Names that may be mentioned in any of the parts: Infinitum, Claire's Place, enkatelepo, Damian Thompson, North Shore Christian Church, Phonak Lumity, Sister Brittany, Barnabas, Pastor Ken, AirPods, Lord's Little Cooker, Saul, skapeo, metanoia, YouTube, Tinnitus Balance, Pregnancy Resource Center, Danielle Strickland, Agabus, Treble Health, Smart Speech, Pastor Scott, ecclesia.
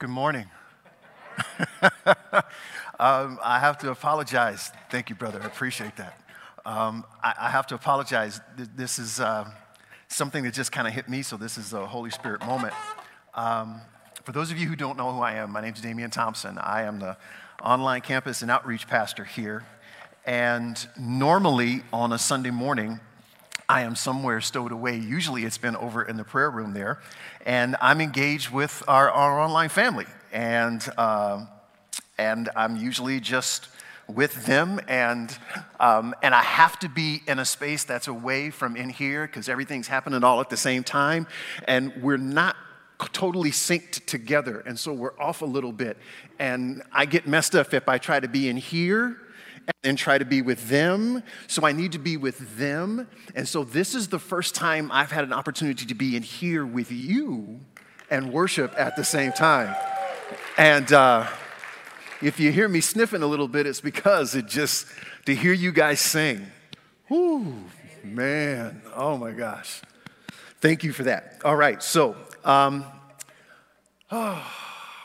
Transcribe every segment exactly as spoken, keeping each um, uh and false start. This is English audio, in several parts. Good morning. um, I have to apologize. Thank you, brother. I appreciate that. Um, I, I have to apologize. This is uh, something that just kind of hit me, so this is a Holy Spirit moment. Um, for those of you who don't know who I am, my name is Damian Thompson. I am the online campus and outreach pastor here. And normally on a Sunday morning, I am somewhere stowed away. Usually it's been over in the prayer room there. And I'm engaged with our, our online family. And, uh, and I'm usually just with them. And, um, and I have to be in a space that's away from in here because everything's happening all at the same time. And we're not totally synced together. And so we're off a little bit. And I get messed up if I try to be in here and try to be with them. So I need to be with them. And so this is the first time I've had an opportunity to be in here with you and worship at the same time. And uh, if you hear me sniffing a little bit, it's because it just, to hear you guys sing. Whoo, man, oh my gosh. Thank you for that. All right, so um, oh,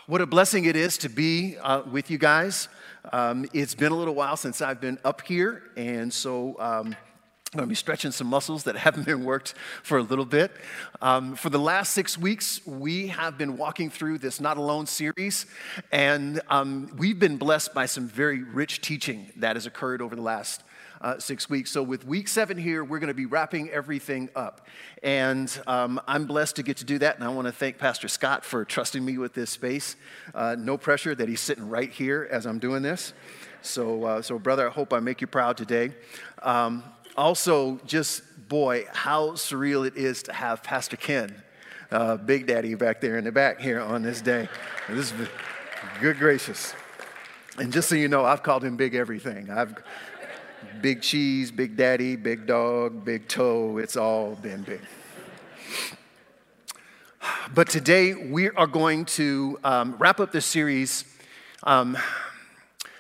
what a blessing it is to be uh, with you guys. Um, it's been a little while since I've been up here, and so um, I'm going to be stretching some muscles that haven't been worked for a little bit. Um, for the last six weeks, we have been walking through this Not Alone series, and um, we've been blessed by some very rich teaching that has occurred over the last Uh, six weeks. So with week seven here, we're going to be wrapping everything up. And um, I'm blessed to get to do that. And I want to thank Pastor Scott for trusting me with this space. Uh, no pressure that he's sitting right here as I'm doing this. So, uh, so brother, I hope I make you proud today. Um, also, just, boy, how surreal it is to have Pastor Ken, uh, Big Daddy back there in the back here on this day. This is good gracious. And just so you know, I've called him Big Everything. I've Big Cheese, Big Daddy, Big Dog, Big Toe, it's all been big. But today we are going to um, wrap up this series, um,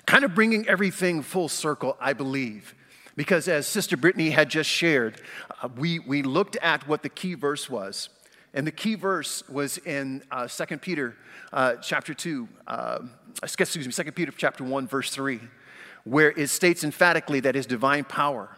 kind of bringing everything full circle, I believe. Because as Sister Brittany had just shared, uh, we, we looked at what the key verse was. And the key verse was in uh, Second Peter uh, chapter two, uh, excuse me, Second Peter chapter one, verse three. Where it states emphatically that his divine power,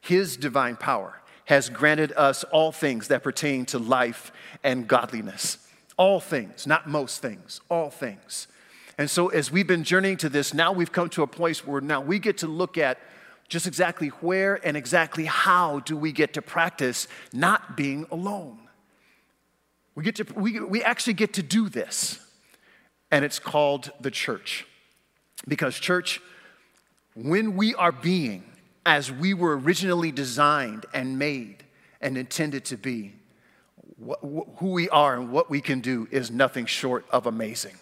his divine power, has granted us all things that pertain to life and godliness. All things, not most things, all things. And so as we've been journeying to this, now we've come to a place where now we get to look at just exactly where and exactly how do we get to practice not being alone. We get to, we, we actually get to do this. And it's called the church. Because church, when we are being as we were originally designed and made and intended to be, wh wh who we are and what we can do is nothing short of amazing.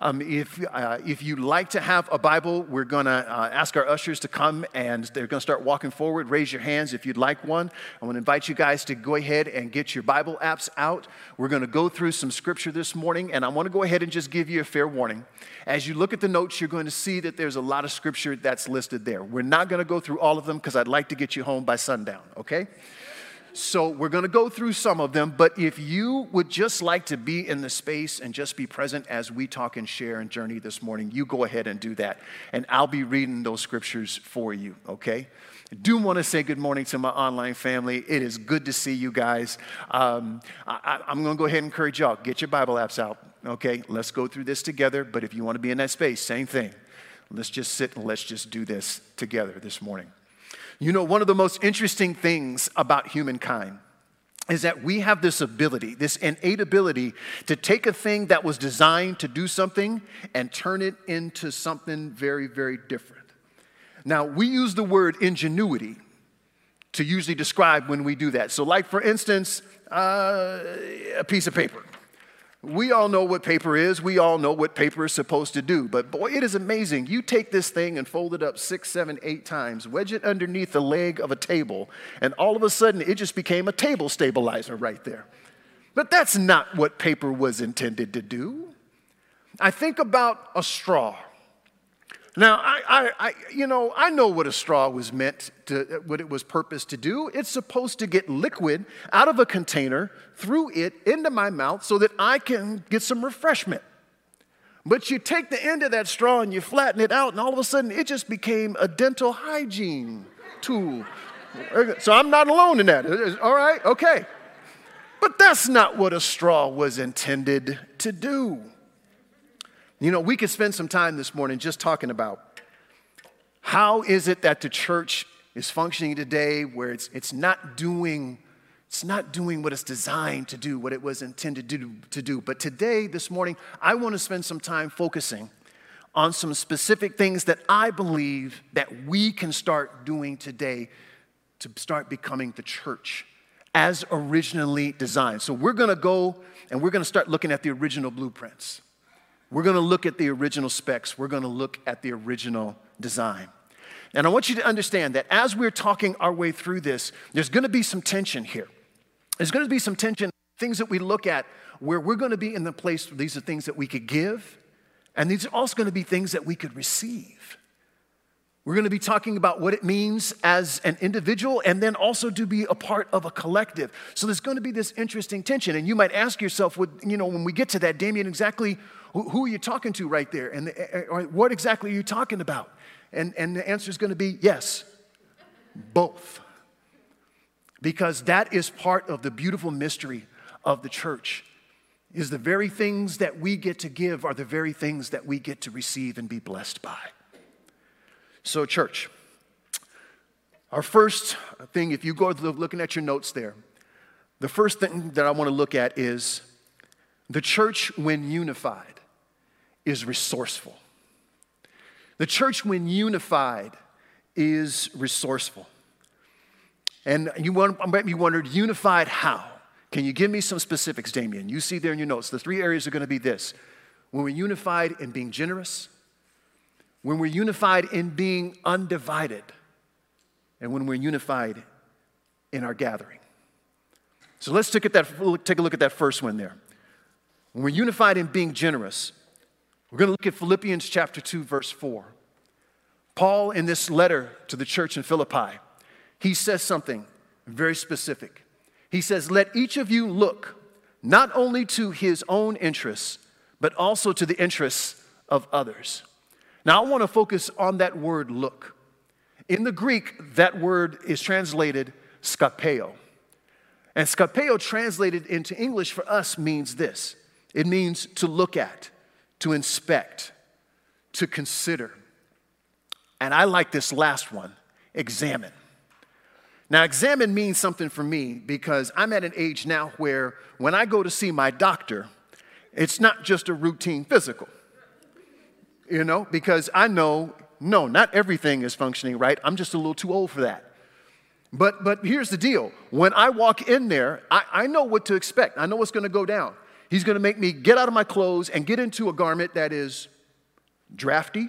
Um, if, uh, if you'd like to have a Bible, we're going to uh, ask our ushers to come, and they're going to start walking forward. Raise your hands if you'd like one. I want to invite you guys to go ahead and get your Bible apps out. We're going to go through some scripture this morning, and I want to go ahead and just give you a fair warning. As you look at the notes, you're going to see that there's a lot of scripture that's listed there. We're not going to go through all of them because I'd like to get you home by sundown, okay? So we're going to go through some of them, but if you would just like to be in the space and just be present as we talk and share and journey this morning, you go ahead and do that, and I'll be reading those scriptures for you, okay? I do want to say good morning to my online family. It is good to see you guys. Um, I, I'm going to go ahead and encourage y'all, get your Bible apps out, okay? Let's go through this together, but if you want to be in that space, same thing. Let's just sit and let's just do this together this morning. You know, one of the most interesting things about humankind is that we have this ability, this innate ability to take a thing that was designed to do something and turn it into something very, very different. Now, we use the word ingenuity to usually describe when we do that. So like, for instance, uh, a piece of paper. We all know what paper is. We all know what paper is supposed to do. But boy, it is amazing. You take this thing and fold it up six, seven, eight times, wedge it underneath the leg of a table, and all of a sudden it just became a table stabilizer right there. But that's not what paper was intended to do. I think about a straw. Now, I, I, I, you know, I know what a straw was meant to, what it was purposed to do. It's supposed to get liquid out of a container, through it, into my mouth so that I can get some refreshment. But you take the end of that straw and you flatten it out, and all of a sudden it just became a dental hygiene tool. So I'm not alone in that. All right, okay. But that's not what a straw was intended to do. You know, we could spend some time this morning just talking about how is it that the church is functioning today where it's, it's, not doing, it's not doing what it's designed to do, what it was intended to do, to do. But today, this morning, I want to spend some time focusing on some specific things that I believe that we can start doing today to start becoming the church as originally designed. So we're going to go and we're going to start looking at the original blueprints. We're going to look at the original specs. We're going to look at the original design. And I want you to understand that as we're talking our way through this, there's going to be some tension here. There's going to be some tension, things that we look at where we're going to be in the place where these are things that we could give, and these are also going to be things that we could receive. We're going to be talking about what it means as an individual and then also to be a part of a collective. So there's going to be this interesting tension. And you might ask yourself, with, you know, when we get to that, Damian, exactly who, who are you talking to right there? And the, or what exactly are you talking about? And, and the answer is going to be yes, both. Because that is part of the beautiful mystery of the church, is the very things that we get to give are the very things that we get to receive and be blessed by. So church, our first thing, if you go looking at your notes there, the first thing that I want to look at is the church when unified is resourceful. The church when unified is resourceful. And you might be wondering, unified how? Can you give me some specifics, Damian? You see there in your notes, the three areas are going to be this. When we're unified in being generous, when we're unified in being undivided, and when we're unified in our gathering. So let's take, at that, take a look at that first one there. When we're unified in being generous, we're going to look at Philippians chapter two, verse four. Paul, in this letter to the church in Philippi, he says something very specific. He says, let each of you look not only to his own interests, but also to the interests of others. Now, I want to focus on that word, look. In the Greek, that word is translated skapeo. And skapeo translated into English for us means this. It means to look at, to inspect, to consider. And I like this last one, examine. Now, examine means something for me because I'm at an age now where when I go to see my doctor, it's not just a routine physical. You know, because I know, no, not everything is functioning right. I'm just a little too old for that. But but here's the deal. When I walk in there, I, I know what to expect. I know what's going to go down. He's going to make me get out of my clothes and get into a garment that is drafty.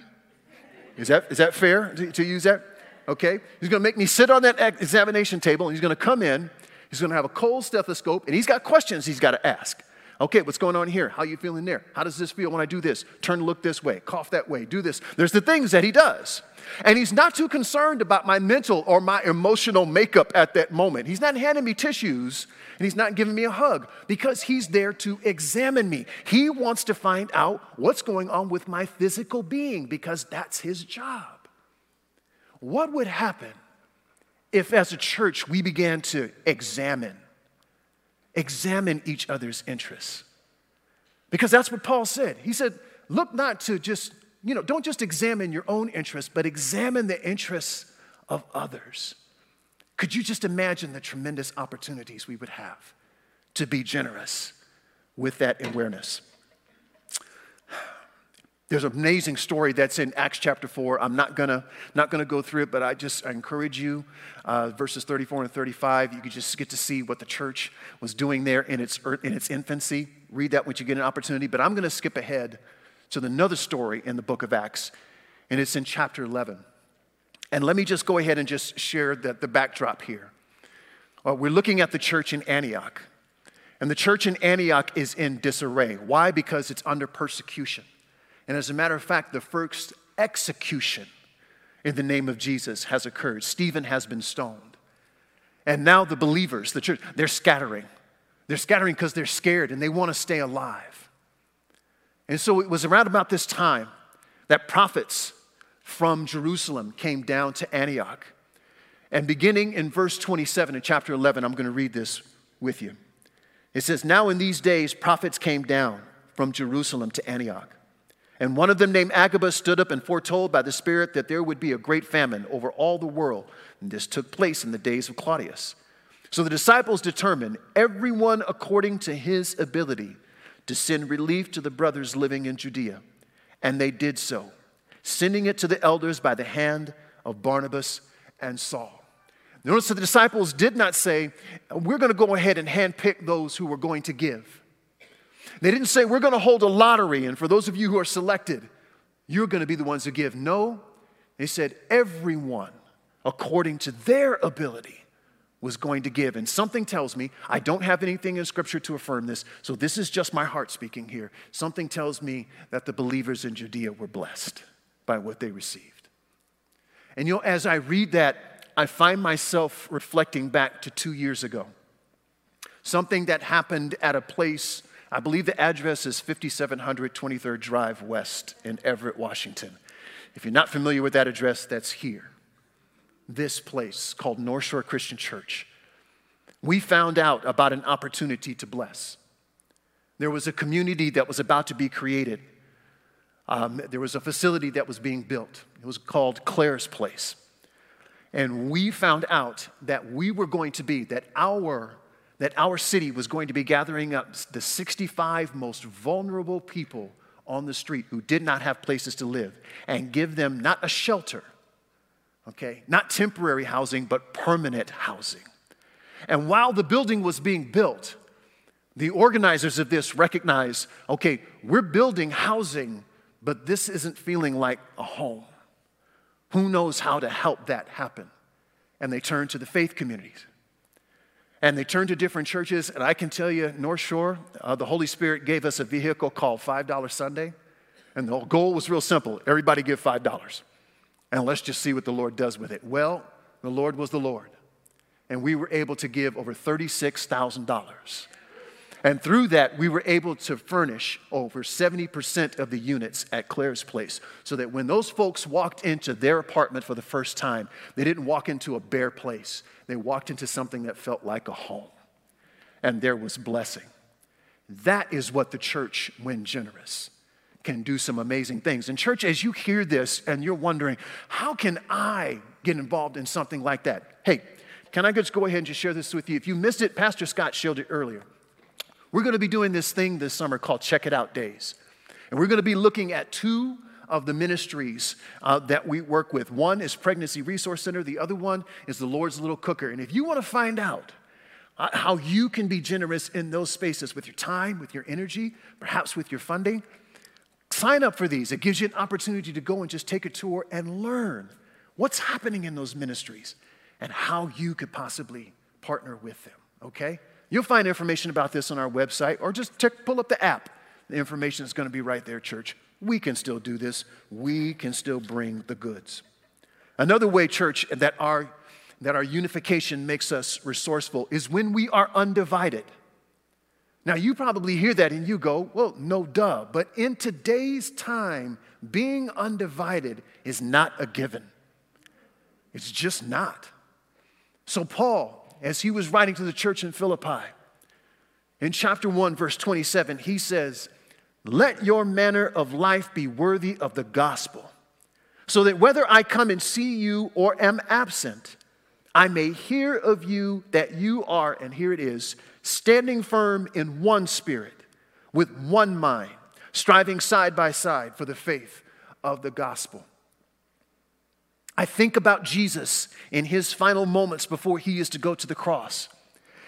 Is that is that fair to, to use that? Okay. He's going to make me sit on that examination table, and he's going to come in. He's going to have a cold stethoscope, and he's got questions he's got to ask. Okay, what's going on here? How are you feeling there? How does this feel when I do this? Turn, look this way, cough that way, do this. There's the things that he does. And he's not too concerned about my mental or my emotional makeup at that moment. He's not handing me tissues, and he's not giving me a hug because he's there to examine me. He wants to find out what's going on with my physical being because that's his job. What would happen if, as a church, we began to examine Examine each other's interests? Because that's what Paul said. He said, look not to just, you know, don't just examine your own interests, but examine the interests of others. Could you just imagine the tremendous opportunities we would have to be generous with that awareness? There's an amazing story that's in Acts chapter four. I'm not gonna not gonna go through it, but I just I encourage you, uh, verses thirty-four and thirty-five. You can just get to see what the church was doing there in its in its infancy. Read that when you get an opportunity. But I'm gonna skip ahead to another story in the book of Acts, and it's in chapter eleven. And let me just go ahead and just share the, the backdrop here. Uh, we're looking at the church in Antioch, and the church in Antioch is in disarray. Why? Because it's under persecution. And as a matter of fact, the first execution in the name of Jesus has occurred. Stephen has been stoned. And now the believers, the church, they're scattering. They're scattering because they're scared and they want to stay alive. And so it was around about this time that prophets from Jerusalem came down to Antioch. And beginning in verse twenty-seven in chapter eleven, I'm going to read this with you. It says, "Now in these days prophets came down from Jerusalem to Antioch. And one of them named Agabus stood up and foretold by the Spirit that there would be a great famine over all the world. And this took place in the days of Claudius. So the disciples determined, everyone according to his ability, to send relief to the brothers living in Judea. And they did so, sending it to the elders by the hand of Barnabas and Saul." Notice that the disciples did not say, we're going to go ahead and handpick those who were going to give. They didn't say, we're going to hold a lottery, and for those of you who are selected, you're going to be the ones who give. No, they said everyone, according to their ability, was going to give. And something tells me, I don't have anything in Scripture to affirm this, so this is just my heart speaking here. Something tells me that the believers in Judea were blessed by what they received. And you know, as I read that, I find myself reflecting back to two years ago. Something that happened at a place, I believe the address is fifty-seven hundred twenty-third Drive West in Everett, Washington. If you're not familiar with that address, that's here. This place called North Shore Christian Church. We found out about an opportunity to bless. There was a community that was about to be created. Um, there was a facility that was being built. It was called Claire's Place. And we found out that we were going to be, that our that our city was going to be gathering up the sixty-five most vulnerable people on the street who did not have places to live and give them not a shelter, okay, not temporary housing, but permanent housing. And while the building was being built, the organizers of this recognized, okay, we're building housing, but this isn't feeling like a home. Who knows how to help that happen? And they turned to the faith communities. And they turned to different churches, and I can tell you, North Shore, uh, the Holy Spirit gave us a vehicle called five dollar Sunday, and the goal was real simple. Everybody give five dollars, and let's just see what the Lord does with it. Well, the Lord was the Lord, and we were able to give over thirty-six thousand dollars. And through that, we were able to furnish over seventy percent of the units at Claire's Place so that when those folks walked into their apartment for the first time, they didn't walk into a bare place. They walked into something that felt like a home, and there was blessing. That is what the church, when generous, can do some amazing things. And church, as you hear this and you're wondering, how can I get involved in something like that? Hey, can I just go ahead and just share this with you? If you missed it, Pastor Scott shared it earlier. We're going to be doing this thing this summer called Check It Out Days. And we're going to be looking at two of the ministries uh, that we work with. One is Pregnancy Resource Center. The other one is the Lord's Little Cooker. And if you want to find out uh, how you can be generous in those spaces with your time, with your energy, perhaps with your funding, sign up for these. It gives you an opportunity to go and just take a tour and learn what's happening in those ministries and how you could possibly partner with them, okay? You'll find information about this on our website, or just check, pull up the app. The information is going to be right there, church. We can still do this. We can still bring the goods. Another way, church, that our, that our unification makes us resourceful is when we are undivided. Now, you probably hear that and you go, well, no duh. But in today's time, being undivided is not a given. It's just not. So Paul, as he was writing to the church in Philippi, in chapter one, verse twenty-seven, he says, "Let your manner of life be worthy of the gospel, so that whether I come and see you or am absent, I may hear of you that you are," and here it is, "standing firm in one spirit, with one mind, striving side by side for the faith of the gospel." I think about Jesus in his final moments before he is to go to the cross.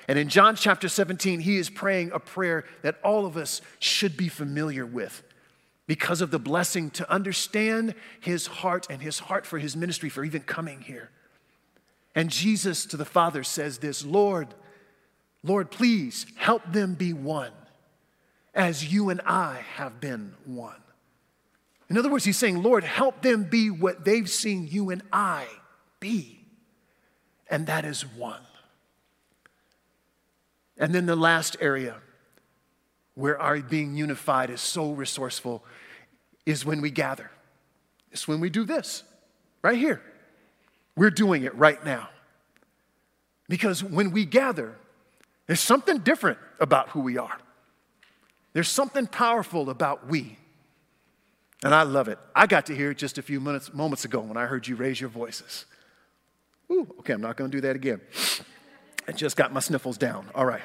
And in John chapter seventeen, he is praying a prayer that all of us should be familiar with because of the blessing to understand his heart and his heart for his ministry, for even coming here. And Jesus to the Father says this, "Lord, Lord, please help them be one as you and I have been one." In other words, he's saying, Lord, help them be what they've seen you and I be. And that is one. And then the last area where our being unified is so resourceful is when we gather. It's when we do this, right here. We're doing it right now. Because when we gather, there's something different about who we are. There's something powerful about we. And I love it. I got to hear it just a few minutes, moments ago when I heard you raise your voices. Ooh, okay, I'm not going to do that again. I just got my sniffles down. All right.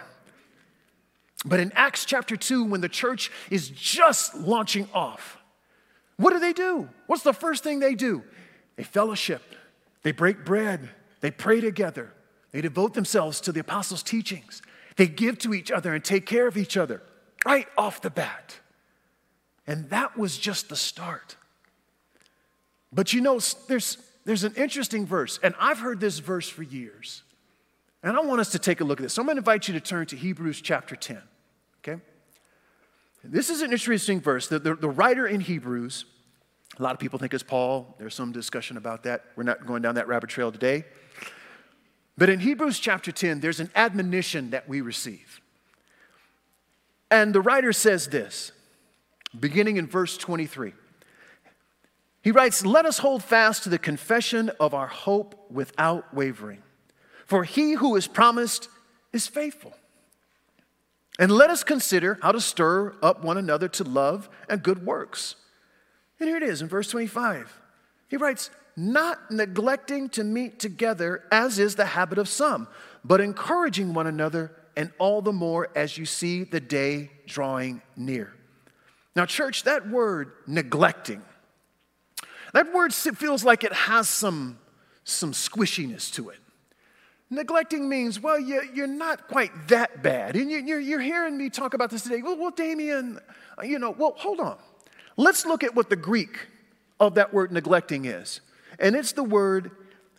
But in Acts chapter two, when the church is just launching off, what do they do? What's the first thing they do? They fellowship. They break bread. They pray together. They devote themselves to the apostles' teachings. They give to each other and take care of each other right off the bat. And that was just the start. But you know, there's, there's an interesting verse, and I've heard this verse for years. And I want us to take a look at this. So I'm going to invite you to turn to Hebrews chapter ten, okay? This is an interesting verse. The, the, the writer in Hebrews, a lot of people think it's Paul. There's some discussion about that. We're not going down that rabbit trail today. But in Hebrews chapter ten, there's an admonition that we receive. And the writer says this, beginning in verse twenty-three. He writes, "Let us hold fast to the confession of our hope without wavering. For he who is promised is faithful. And let us consider how to stir up one another to love and good works." And here it is in verse twenty-five. He writes, "Not neglecting to meet together, as is the habit of some, but encouraging one another, and all the more as you see the day drawing near." Now, church, that word neglecting, that word feels like it has some, some squishiness to it. Neglecting means, well, you, you're not quite that bad. And you, you're, you're hearing me talk about this today. Well, well, Damian, you know, well, hold on. Let's look at what the Greek of that word neglecting is. And it's the word,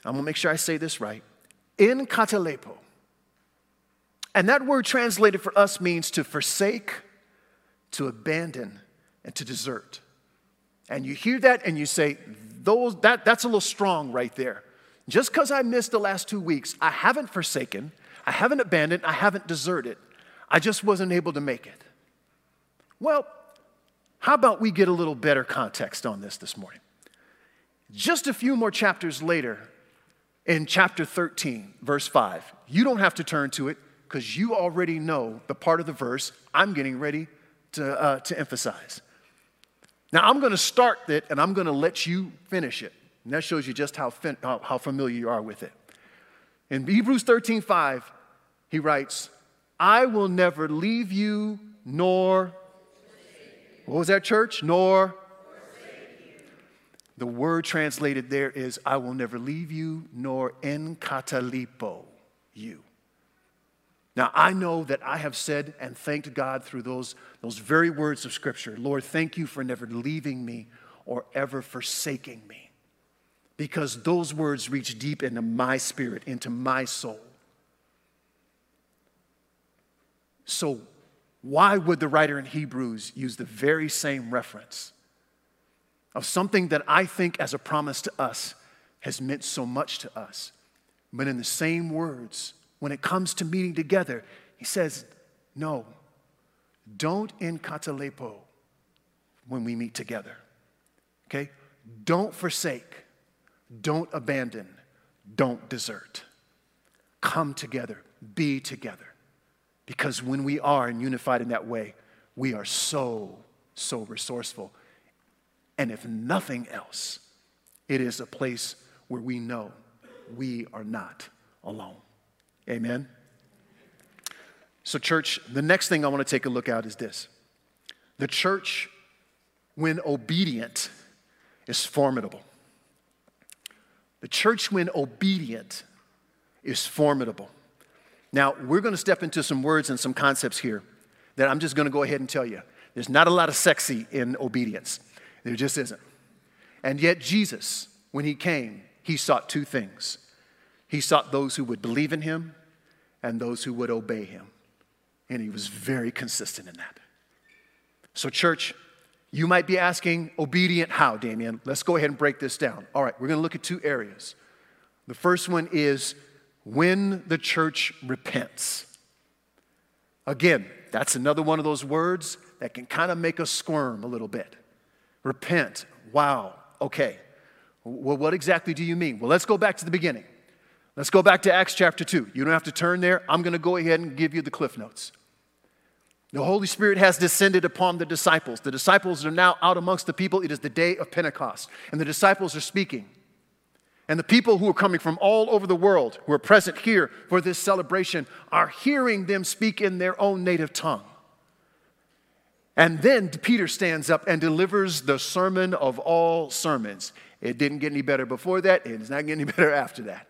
I'm going to make sure I say this right, enkatelepo. And that word translated for us means to forsake, to abandon, and to desert. And you hear that and you say, "Those that that's a little strong right there. Just because I missed the last two weeks, I haven't forsaken, I haven't abandoned, I haven't deserted. I just wasn't able to make it." Well, how about we get a little better context on this this morning? Just a few more chapters later, in chapter thirteen, verse five, you don't have to turn to it because you already know the part of the verse I'm getting ready to, uh, to emphasize. Now, I'm going to start it, and I'm going to let you finish it. And that shows you just how, fin- how, how familiar you are with it. In Hebrews thirteen five, he writes, "I will never leave you, nor," what was that, church? "Nor," the word translated there is, "I will never leave you, nor enkatalipo you." Now, I know that I have said and thanked God through those, those very words of Scripture, "Lord, thank you for never leaving me or ever forsaking me." Because those words reach deep into my spirit, into my soul. So why would the writer in Hebrews use the very same reference of something that I think as a promise to us has meant so much to us? But in the same words, when it comes to meeting together, he says, no, don't enkatalepo when we meet together, okay? Don't forsake. Don't abandon. Don't desert. Come together. Be together. Because when we are unified in that way, we are so, so resourceful. And if nothing else, it is a place where we know we are not alone. Amen? So church, the next thing I want to take a look at is this. The church, when obedient, is formidable. The church, when obedient, is formidable. Now, we're going to step into some words and some concepts here that I'm just going to go ahead and tell you. There's not a lot of sexy in obedience. There just isn't. And yet Jesus, when he came, he sought two things. He sought those who would believe in him and those who would obey him. And he was very consistent in that. So church, You might be asking, obedient how, Damian? Let's go ahead and break this down. All right, we're going to look at two areas. The first one is when the church repents. Again, that's another one of those words that can kind of make us squirm a little bit. Repent. Wow. Okay. Well, what exactly do you mean? Well, let's go back to the beginning. Let's go back to Acts chapter two. You don't have to turn there. I'm going to go ahead and give you the Cliff Notes. The Holy Spirit has descended upon the disciples. The disciples are now out amongst the people. It is the day of Pentecost. And the disciples are speaking. And the people who are coming from all over the world, who are present here for this celebration, are hearing them speak in their own native tongue. And then Peter stands up and delivers the sermon of all sermons. It didn't get any better before that. It is not getting any better after that.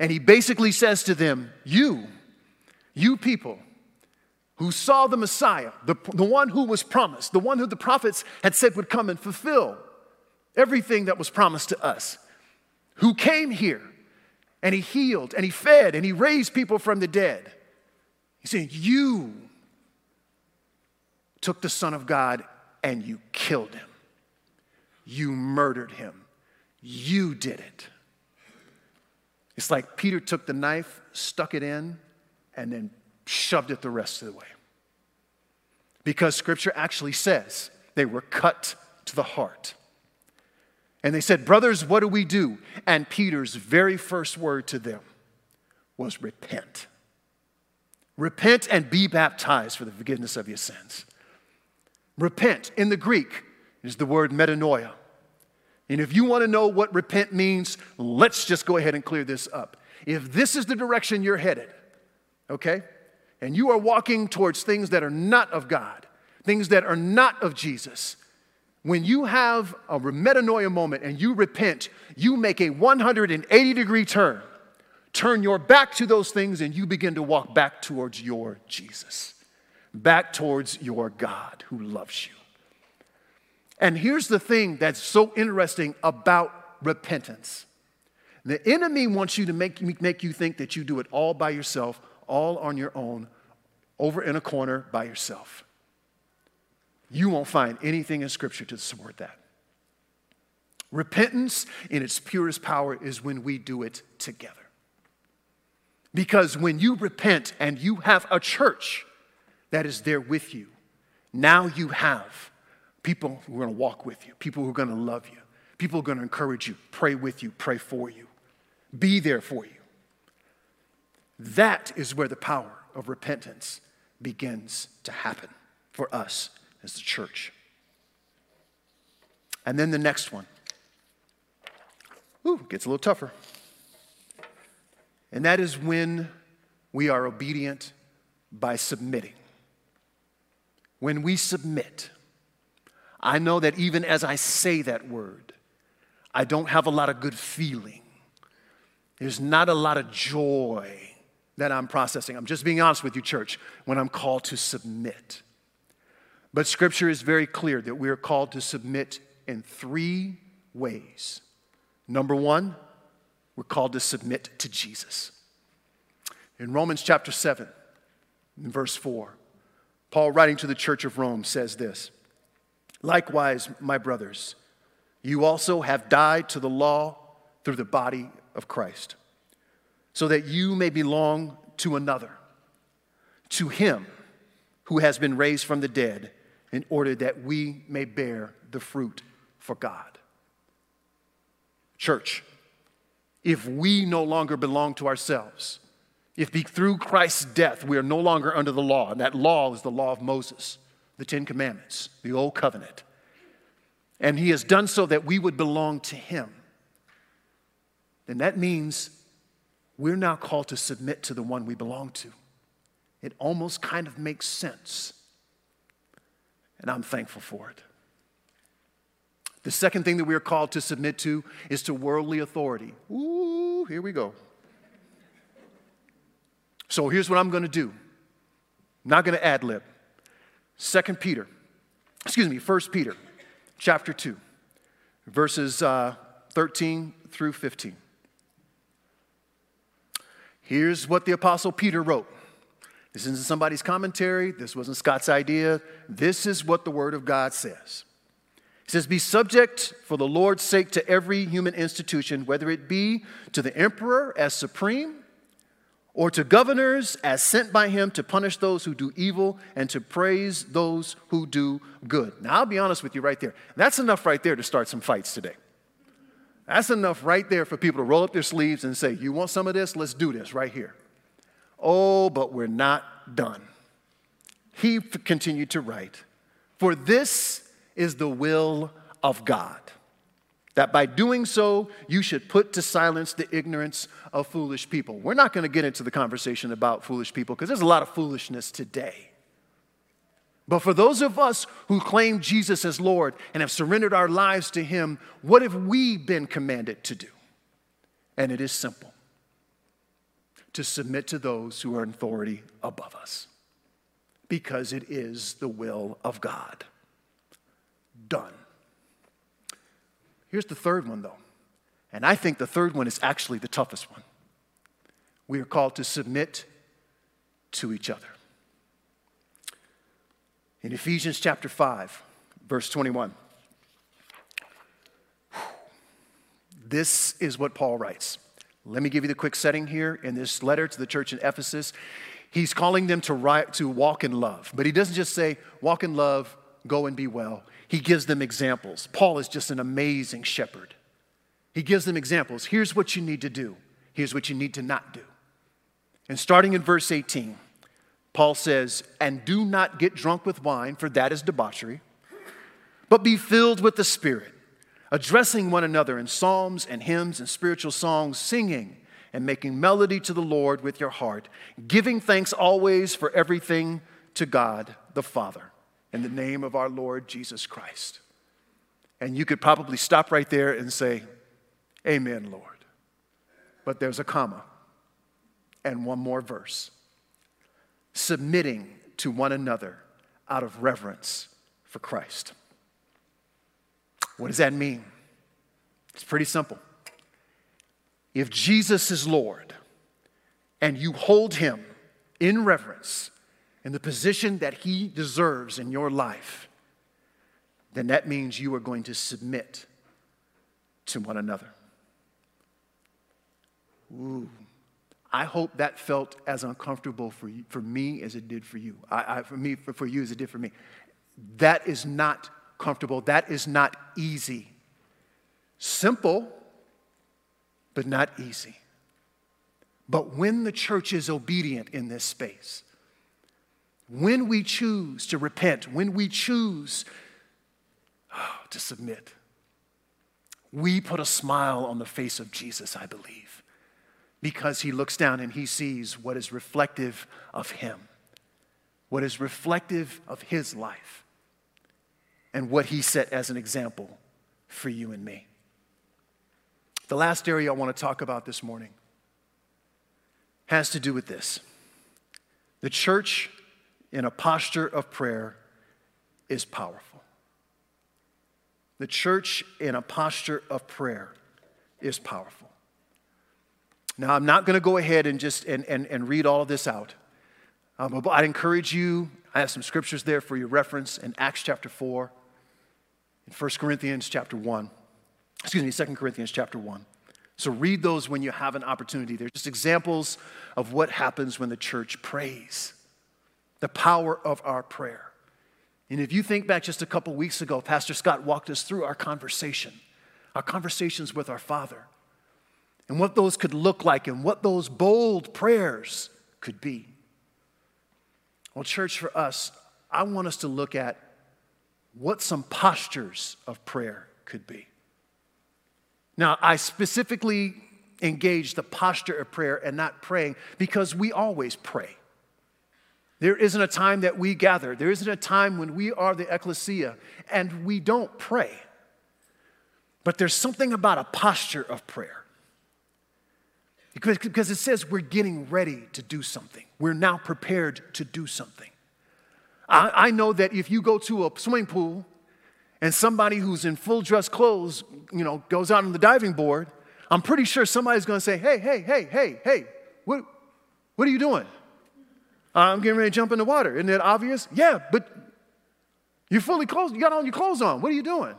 And he basically says to them, you, you people, who saw the Messiah, the, the one who was promised, the one who the prophets had said would come and fulfill everything that was promised to us, who came here, and he healed, and he fed, and he raised people from the dead. He's saying, you took the Son of God and you killed him. You murdered him. You did it. It's like Peter took the knife, stuck it in, and then shoved it the rest of the way. Because Scripture actually says they were cut to the heart. And they said, brothers, what do we do? And Peter's very first word to them was repent. Repent and be baptized for the forgiveness of your sins. Repent, in the Greek, is the word metanoia. And if you want to know what repent means, let's just go ahead and clear this up. If this is the direction you're headed, okay, and you are walking towards things that are not of God, things that are not of Jesus, when you have a metanoia moment and you repent, you make a one hundred eighty degree turn. Turn your back to those things and you begin to walk back towards your Jesus, back towards your God who loves you. And here's the thing that's so interesting about repentance. The enemy wants you to make, make you think that you do it all by yourself, all on your own, over in a corner by yourself. You won't find anything in Scripture to support that. Repentance in its purest power is when we do it together. Because when you repent and you have a church that is there with you, now you have people who are going to walk with you, people who are going to love you, people who are going to encourage you, pray with you, pray for you, be there for you. That is where the power of repentance begins to happen for us as the church. And then the next one, ooh, gets a little tougher. And that is when we are obedient by submitting. When we submit. I know that even as I say that word, I don't have a lot of good feeling. There's not a lot of joy that I'm processing. I'm just being honest with you, church, when I'm called to submit. But Scripture is very clear that we are called to submit in three ways. Number one, we're called to submit to Jesus. In Romans chapter seven, in verse four, Paul, writing to the church of Rome, says this, likewise, my brothers, you also have died to the law through the body of Christ, so that you may belong to another, to him who has been raised from the dead, in order that we may bear the fruit for God. Church, if we no longer belong to ourselves, if through Christ's death we are no longer under the law, and that law is the law of Moses, the Ten Commandments, the Old Covenant, and he has done so that we would belong to him, then that means we're now called to submit to the one we belong to. It almost kind of makes sense, and I'm thankful for it. The second thing that we are called to submit to is to worldly authority. Ooh, here we go. So here's what I'm going to do. I'm not going to ad-lib. Second Peter, excuse me, First Peter chapter two, verses uh, thirteen through fifteen. Here's what the Apostle Peter wrote. This isn't somebody's commentary. This wasn't Scott's idea. This is what the Word of God says. It says, be subject for the Lord's sake to every human institution, whether it be to the emperor as supreme, or to governors as sent by him to punish those who do evil and to praise those who do good. Now, I'll be honest with you right there. That's enough right there to start some fights today. That's enough right there for people to roll up their sleeves and say, you want some of this? Let's do this right here. Oh, but we're not done. He continued to write, for this is the will of God, that by doing so, you should put to silence the ignorance of foolish people. We're not going to get into the conversation about foolish people because there's a lot of foolishness today. But for those of us who claim Jesus as Lord and have surrendered our lives to Him, what have we been commanded to do? And it is simple. To submit to those who are in authority above us. Because it is the will of God. Done. Here's the third one, though. And I think the third one is actually the toughest one. We are called to submit to each other. In Ephesians chapter five, verse twenty-one. This is what Paul writes. Let me give you the quick setting here. In this letter to the church in Ephesus, he's calling them to, write, to walk in love. But he doesn't just say, walk in love, go and be well. He gives them examples. Paul is just an amazing shepherd. He gives them examples. Here's what you need to do. Here's what you need to not do. And starting in verse eighteen, Paul says, and do not get drunk with wine, for that is debauchery, but be filled with the Spirit, addressing one another in psalms and hymns and spiritual songs, singing and making melody to the Lord with your heart, giving thanks always for everything to God the Father. In the name of our Lord Jesus Christ. And you could probably stop right there and say, amen, Lord. But there's a comma and one more verse. Submitting to one another out of reverence for Christ. What does that mean? It's pretty simple. If Jesus is Lord and you hold him in reverence, in the position that he deserves in your life, then that means you are going to submit to one another. Ooh, I hope that felt as uncomfortable for you, for me as it did for you. I, I, for me, for, for you as it did for me. That is not comfortable. That is not easy. Simple, but not easy. But when the church is obedient in this space, when we choose to repent, when we choose oh, to submit, we put a smile on the face of Jesus, I believe, because he looks down and he sees what is reflective of him, what is reflective of his life, and what he set as an example for you and me. The last area I want to talk about this morning has to do with this. The church in a posture of prayer is powerful. The church in a posture of prayer is powerful. Now, I'm not going to go ahead and just and, and, and read all of this out. Um, I'd encourage you, I have some scriptures there for your reference in Acts chapter four, in First Corinthians chapter one, excuse me, Second Corinthians chapter one. So read those when you have an opportunity. They're just examples of what happens when the church prays. The power of our prayer. And if you think back just a couple weeks ago, Pastor Scott walked us through our conversation, our conversations with our Father, and what those could look like and what those bold prayers could be. Well, church, for us, I want us to look at what some postures of prayer could be. Now, I specifically engage the posture of prayer and not praying because we always pray. There isn't a time that we gather. There isn't a time when we are the ecclesia and we don't pray. But there's something about a posture of prayer. Because it says we're getting ready to do something. We're now prepared to do something. I, I know that if you go to a swimming pool and somebody who's in full dress clothes, you know, goes out on the diving board, I'm pretty sure somebody's going to say, hey, hey, hey, hey, hey, what, what are you doing? I'm getting ready to jump in the water. Isn't that obvious? Yeah, but you're fully clothed. You got all your clothes on. What are you doing?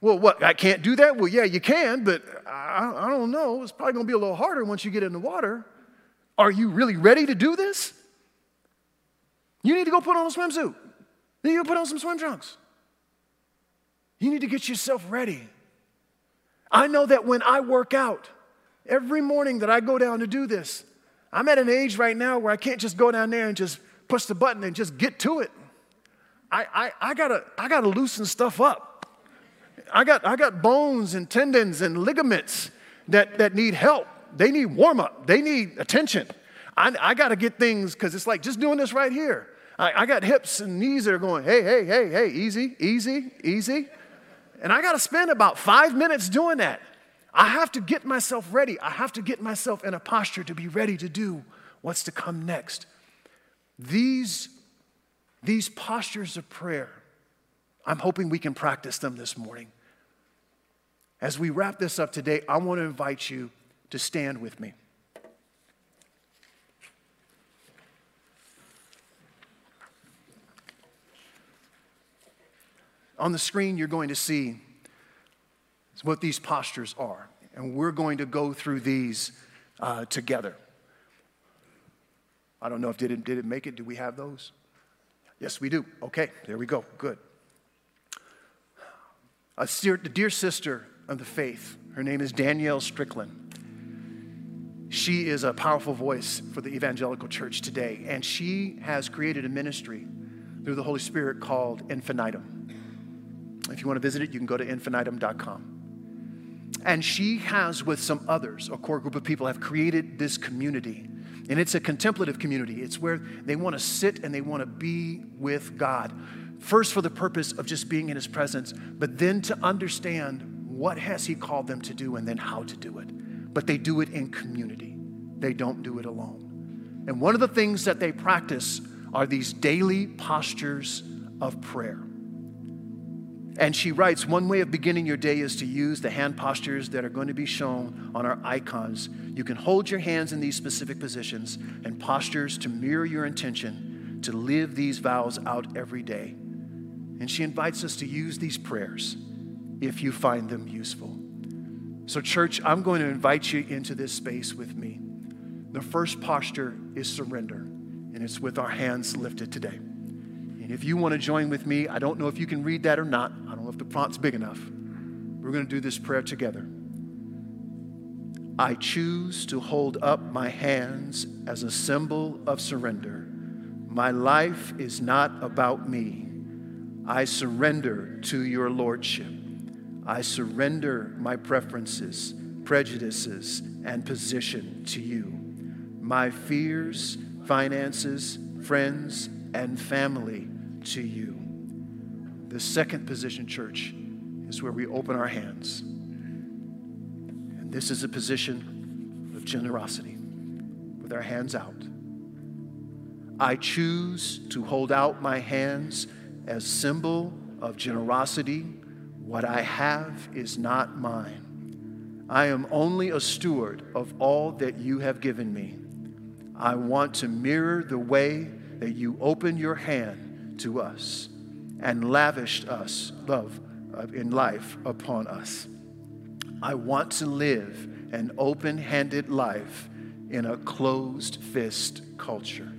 Well, what, I can't do that? Well, yeah, you can, but I, I don't know. It's probably going to be a little harder once you get in the water. Are you really ready to do this? You need to go put on a swimsuit. You need to put on some swim trunks. You need to get yourself ready. I know that when I work out, every morning that I go down to do this, I'm at an age right now where I can't just go down there and just push the button and just get to it. I, I, I gotta, I gotta loosen stuff up. I got, I got bones and tendons and ligaments that, that need help. They need warm-up. They need attention. I, I gotta get things, because it's like just doing this right here. I, I got hips and knees that are going, hey, hey, hey, hey, easy, easy, easy. And I gotta spend about five minutes doing that. I have to get myself ready. I have to get myself in a posture to be ready to do what's to come next. These, these postures of prayer, I'm hoping we can practice them this morning. As we wrap this up today, I want to invite you to stand with me. On the screen, you're going to see what these postures are, and we're going to go through these uh, together. I don't know if did it, did it make it. Do we have those? Yes, we do. Okay, there we go. Good. A dear, dear sister of the faith, her name is Danielle Strickland. She is a powerful voice for the evangelical church today, and she has created a ministry through the Holy Spirit called Infinitum. If you want to visit it, you can go to infinitum dot com. And she has, with some others, a core group of people, have created this community. And it's a contemplative community. It's where they want to sit and they want to be with God. First for the purpose of just being in his presence, but then to understand what has he called them to do and then how to do it. But they do it in community. They don't do it alone. And one of the things that they practice are these daily postures of prayer. And she writes, one way of beginning your day is to use the hand postures that are going to be shown on our icons. You can hold your hands in these specific positions and postures to mirror your intention to live these vows out every day. And she invites us to use these prayers if you find them useful. So church, I'm going to invite you into this space with me. The first posture is surrender, and it's with our hands lifted today. And if you want to join with me, I don't know if you can read that or not. I don't know if the font's big enough. We're going to do this prayer together. I choose to hold up my hands as a symbol of surrender. My life is not about me. I surrender to your lordship. I surrender my preferences, prejudices, and position to you. My fears, finances, friends, and family to you. The second position, church, is where we open our hands. And this is a position of generosity with our hands out. I choose to hold out my hands as symbol of generosity. What I have is not mine. I am only a steward of all that you have given me. I want to mirror the way that you open your hand to us and lavished us love in life upon us. I want to live an open-handed life in a closed-fist culture.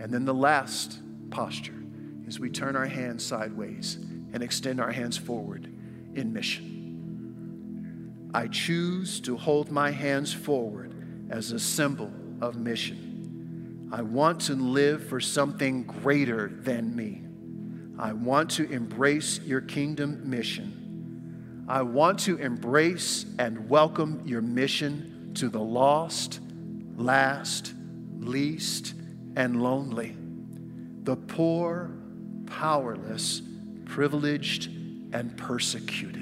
And then the last posture is we turn our hands sideways and extend our hands forward in mission. I choose to hold my hands forward as a symbol of mission. I want to live for something greater than me. I want to embrace your kingdom mission. I want to embrace and welcome your mission to the lost, last, least, and lonely, the poor, powerless, privileged, and persecuted.